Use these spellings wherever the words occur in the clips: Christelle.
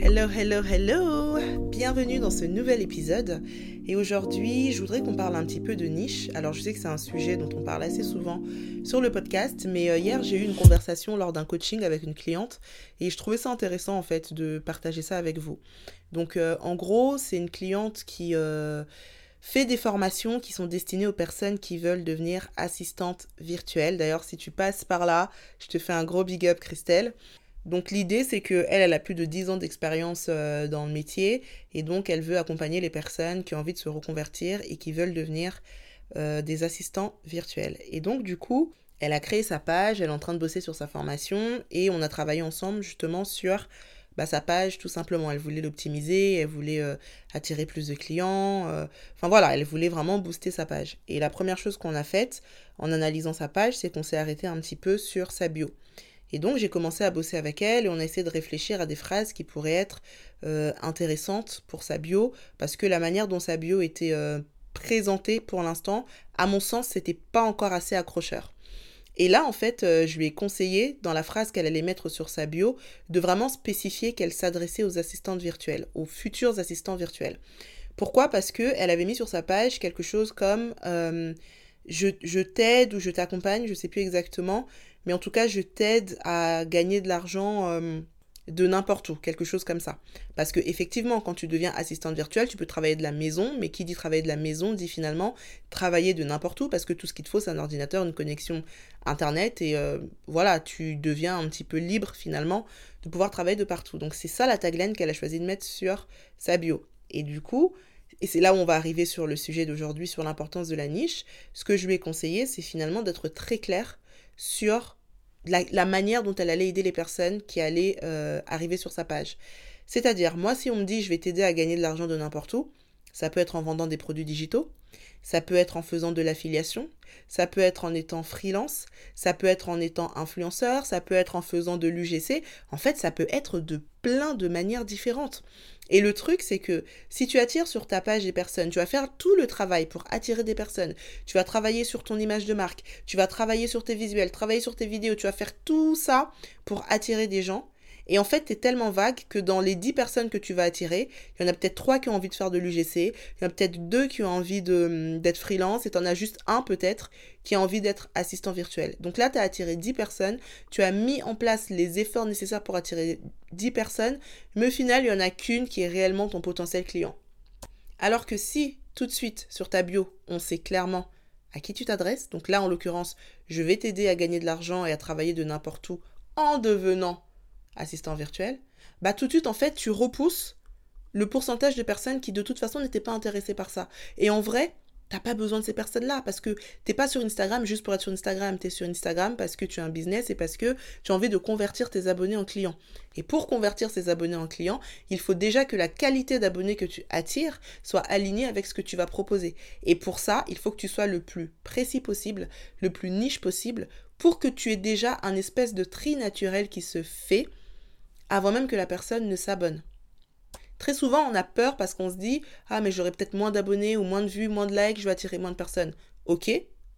Hello! Bienvenue dans ce nouvel épisode. Et aujourd'hui, je voudrais qu'on parle un petit peu de niche. Alors, je sais que c'est un sujet dont on parle assez souvent sur le podcast, mais hier, j'ai eu une conversation lors d'un coaching avec une cliente et je trouvais ça intéressant, en fait, de partager ça avec vous. Donc, en gros, c'est une cliente qui fait des formations qui sont destinées aux personnes qui veulent devenir assistantes virtuelles. D'ailleurs, si tu passes par là, je te fais un gros big up, Christelle. Donc l'idée, c'est qu'elle a plus de 10 ans d'expérience dans le métier et donc elle veut accompagner les personnes qui ont envie de se reconvertir et qui veulent devenir des assistants virtuels. Et donc du coup, elle a créé sa page, elle est en train de bosser sur sa formation et on a travaillé ensemble justement sur sa page tout simplement. Elle voulait l'optimiser, elle voulait attirer plus de clients, elle voulait vraiment booster sa page. Et la première chose qu'on a faite en analysant sa page, c'est qu'on s'est arrêté un petit peu sur sa bio. Et donc, j'ai commencé à bosser avec elle et on a essayé de réfléchir à des phrases qui pourraient être intéressantes pour sa bio, parce que la manière dont sa bio était présentée pour l'instant, à mon sens, c'était pas encore assez accrocheur. Et là, en fait, je lui ai conseillé, dans la phrase qu'elle allait mettre sur sa bio, de vraiment spécifier qu'elle s'adressait aux assistantes virtuelles, aux futurs assistants virtuels. Pourquoi ? Parce qu'elle avait mis sur sa page quelque chose comme je t'aide ou je t'accompagne, je sais plus exactement, mais en tout cas, je t'aide à gagner de l'argent de n'importe où, quelque chose comme ça. Parce que effectivement, quand tu deviens assistante virtuelle, tu peux travailler de la maison, mais qui dit travailler de la maison dit finalement travailler de n'importe où, parce que tout ce qu'il te faut, c'est un ordinateur, une connexion Internet, et tu deviens un petit peu libre finalement de pouvoir travailler de partout. Donc c'est ça la tagline qu'elle a choisi de mettre sur sa bio. Et du coup, et c'est là où on va arriver sur le sujet d'aujourd'hui, sur l'importance de la niche, ce que je lui ai conseillé, c'est finalement d'être très clair sur la manière dont elle allait aider les personnes qui allaient arriver sur sa page. C'est-à-dire, moi, si on me dit « je vais t'aider à gagner de l'argent de n'importe où », ça peut être en vendant des produits digitaux, ça peut être en faisant de l'affiliation, ça peut être en étant freelance, ça peut être en étant influenceur, ça peut être en faisant de l'UGC. En fait, ça peut être de plein de manières différentes. Et le truc, c'est que si tu attires sur ta page des personnes, tu vas faire tout le travail pour attirer des personnes. Tu vas travailler sur ton image de marque, tu vas travailler sur tes visuels, travailler sur tes vidéos, tu vas faire tout ça pour attirer des gens. Et en fait, tu es tellement vague que dans les 10 personnes que tu vas attirer, il y en a peut-être 3 qui ont envie de faire de l'UGC, il y en a peut-être 2 qui ont envie d'être freelance et tu en as juste un peut-être qui a envie d'être assistant virtuel. Donc là, tu as attiré 10 personnes, tu as mis en place les efforts nécessaires pour attirer 10 personnes, mais au final, il n'y en a qu'une qui est réellement ton potentiel client. Alors que si, tout de suite, sur ta bio, on sait clairement à qui tu t'adresses, donc là, en l'occurrence, je vais t'aider à gagner de l'argent et à travailler de n'importe où en devenant assistant virtuel, tout de suite, en fait, tu repousses le pourcentage de personnes qui, de toute façon, n'étaient pas intéressées par ça. Et en vrai, t'as pas besoin de ces personnes-là parce que t'es pas sur Instagram juste pour être sur Instagram. T'es sur Instagram parce que tu as un business et parce que tu as envie de convertir tes abonnés en clients. Et pour convertir ces abonnés en clients, il faut déjà que la qualité d'abonnés que tu attires soit alignée avec ce que tu vas proposer. Et pour ça, il faut que tu sois le plus précis possible, le plus niche possible pour que tu aies déjà un espèce de tri naturel qui se fait avant même que la personne ne s'abonne. Très souvent, on a peur parce qu'on se dit « Ah, mais j'aurai peut-être moins d'abonnés ou moins de vues, moins de likes, je vais attirer moins de personnes. » Ok,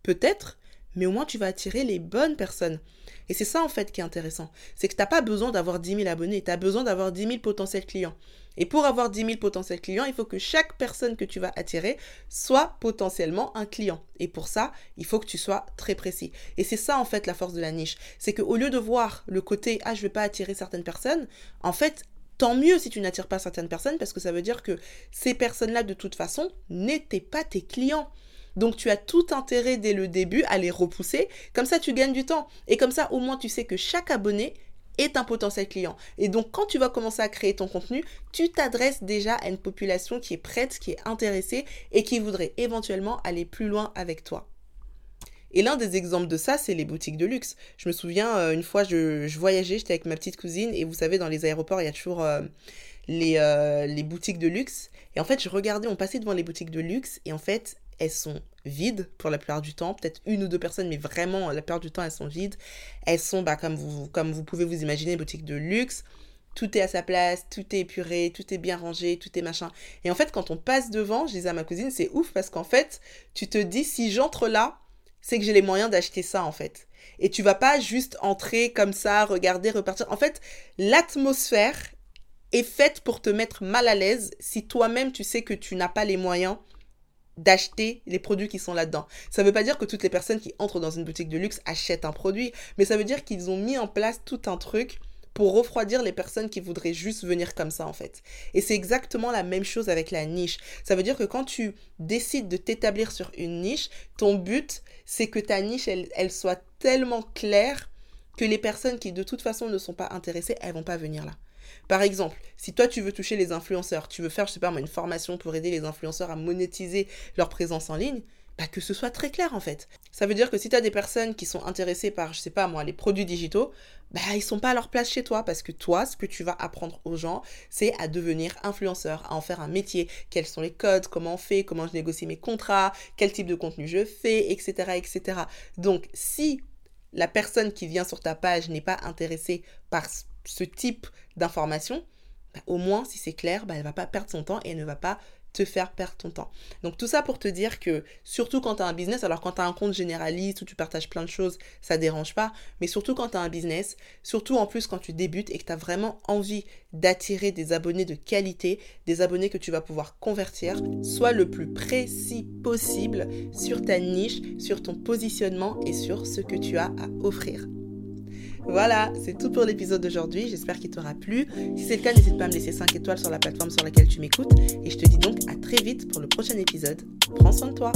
peut-être, mais au moins tu vas attirer les bonnes personnes. Et c'est ça en fait qui est intéressant. C'est que tu n'as pas besoin d'avoir 10 000 abonnés, tu as besoin d'avoir 10 000 potentiels clients. Et pour avoir 10 000 potentiels clients, il faut que chaque personne que tu vas attirer soit potentiellement un client. Et pour ça, il faut que tu sois très précis. Et c'est ça en fait la force de la niche. C'est qu'au lieu de voir le côté « Ah, je ne vais pas attirer certaines personnes », en fait, tant mieux si tu n'attires pas certaines personnes parce que ça veut dire que ces personnes-là, de toute façon, n'étaient pas tes clients. Donc, tu as tout intérêt dès le début à les repousser. Comme ça, tu gagnes du temps. Et comme ça, au moins, tu sais que chaque abonné est un potentiel client. Et donc, quand tu vas commencer à créer ton contenu, tu t'adresses déjà à une population qui est prête, qui est intéressée et qui voudrait éventuellement aller plus loin avec toi. Et l'un des exemples de ça, c'est les boutiques de luxe. Je me souviens, une fois, je voyageais, j'étais avec ma petite cousine et vous savez, dans les aéroports, il y a toujours les boutiques de luxe. Et en fait, je regardais, on passait devant les boutiques de luxe et en fait, elles sont vides pour la plupart du temps, peut-être une ou deux personnes, mais vraiment, la plupart du temps, elles sont vides. Elles sont, comme vous pouvez vous imaginer, boutiques de luxe. Tout est à sa place, tout est épuré, tout est bien rangé, tout est machin. Et en fait, quand on passe devant, je disais à ma cousine, c'est ouf parce qu'en fait, tu te dis, si j'entre là, c'est que j'ai les moyens d'acheter ça, en fait. Et tu vas pas juste entrer comme ça, regarder, repartir. En fait, l'atmosphère est faite pour te mettre mal à l'aise si toi-même tu sais que tu n'as pas les moyens d'acheter les produits qui sont là-dedans. Ça ne veut pas dire que toutes les personnes qui entrent dans une boutique de luxe achètent un produit, mais ça veut dire qu'ils ont mis en place tout un truc pour refroidir les personnes qui voudraient juste venir comme ça en fait. Et c'est exactement la même chose avec la niche. Ça veut dire que quand tu décides de t'établir sur une niche, ton but c'est que ta niche elle soit tellement claire que les personnes qui de toute façon ne sont pas intéressées, elles vont pas venir là. Par exemple, si toi tu veux toucher les influenceurs, tu veux faire je sais pas une formation pour aider les influenceurs à monétiser leur présence en ligne, bah que ce soit très clair en fait. Ça veut dire que si tu as des personnes qui sont intéressées par les produits digitaux, bah ils sont pas à leur place chez toi parce que toi ce que tu vas apprendre aux gens, c'est à devenir influenceur, à en faire un métier, quels sont les codes, comment on fait, comment je négocie mes contrats, quel type de contenu je fais, etc. etc. Donc si la personne qui vient sur ta page n'est pas intéressée par ce type d'information, bah au moins si c'est clair, bah elle ne va pas perdre son temps et elle ne va pas te faire perdre ton temps. Donc tout ça pour te dire que surtout quand tu as un business, alors quand tu as un compte généraliste où tu partages plein de choses, ça ne dérange pas, mais surtout quand tu as un business, surtout en plus quand tu débutes et que tu as vraiment envie d'attirer des abonnés de qualité, des abonnés que tu vas pouvoir convertir, sois le plus précis possible sur ta niche, sur ton positionnement et sur ce que tu as à offrir. Voilà, c'est tout pour l'épisode d'aujourd'hui, j'espère qu'il t'aura plu. Si c'est le cas, n'hésite pas à me laisser 5 étoiles sur la plateforme sur laquelle tu m'écoutes. Et je te dis donc à très vite pour le prochain épisode. Prends soin de toi.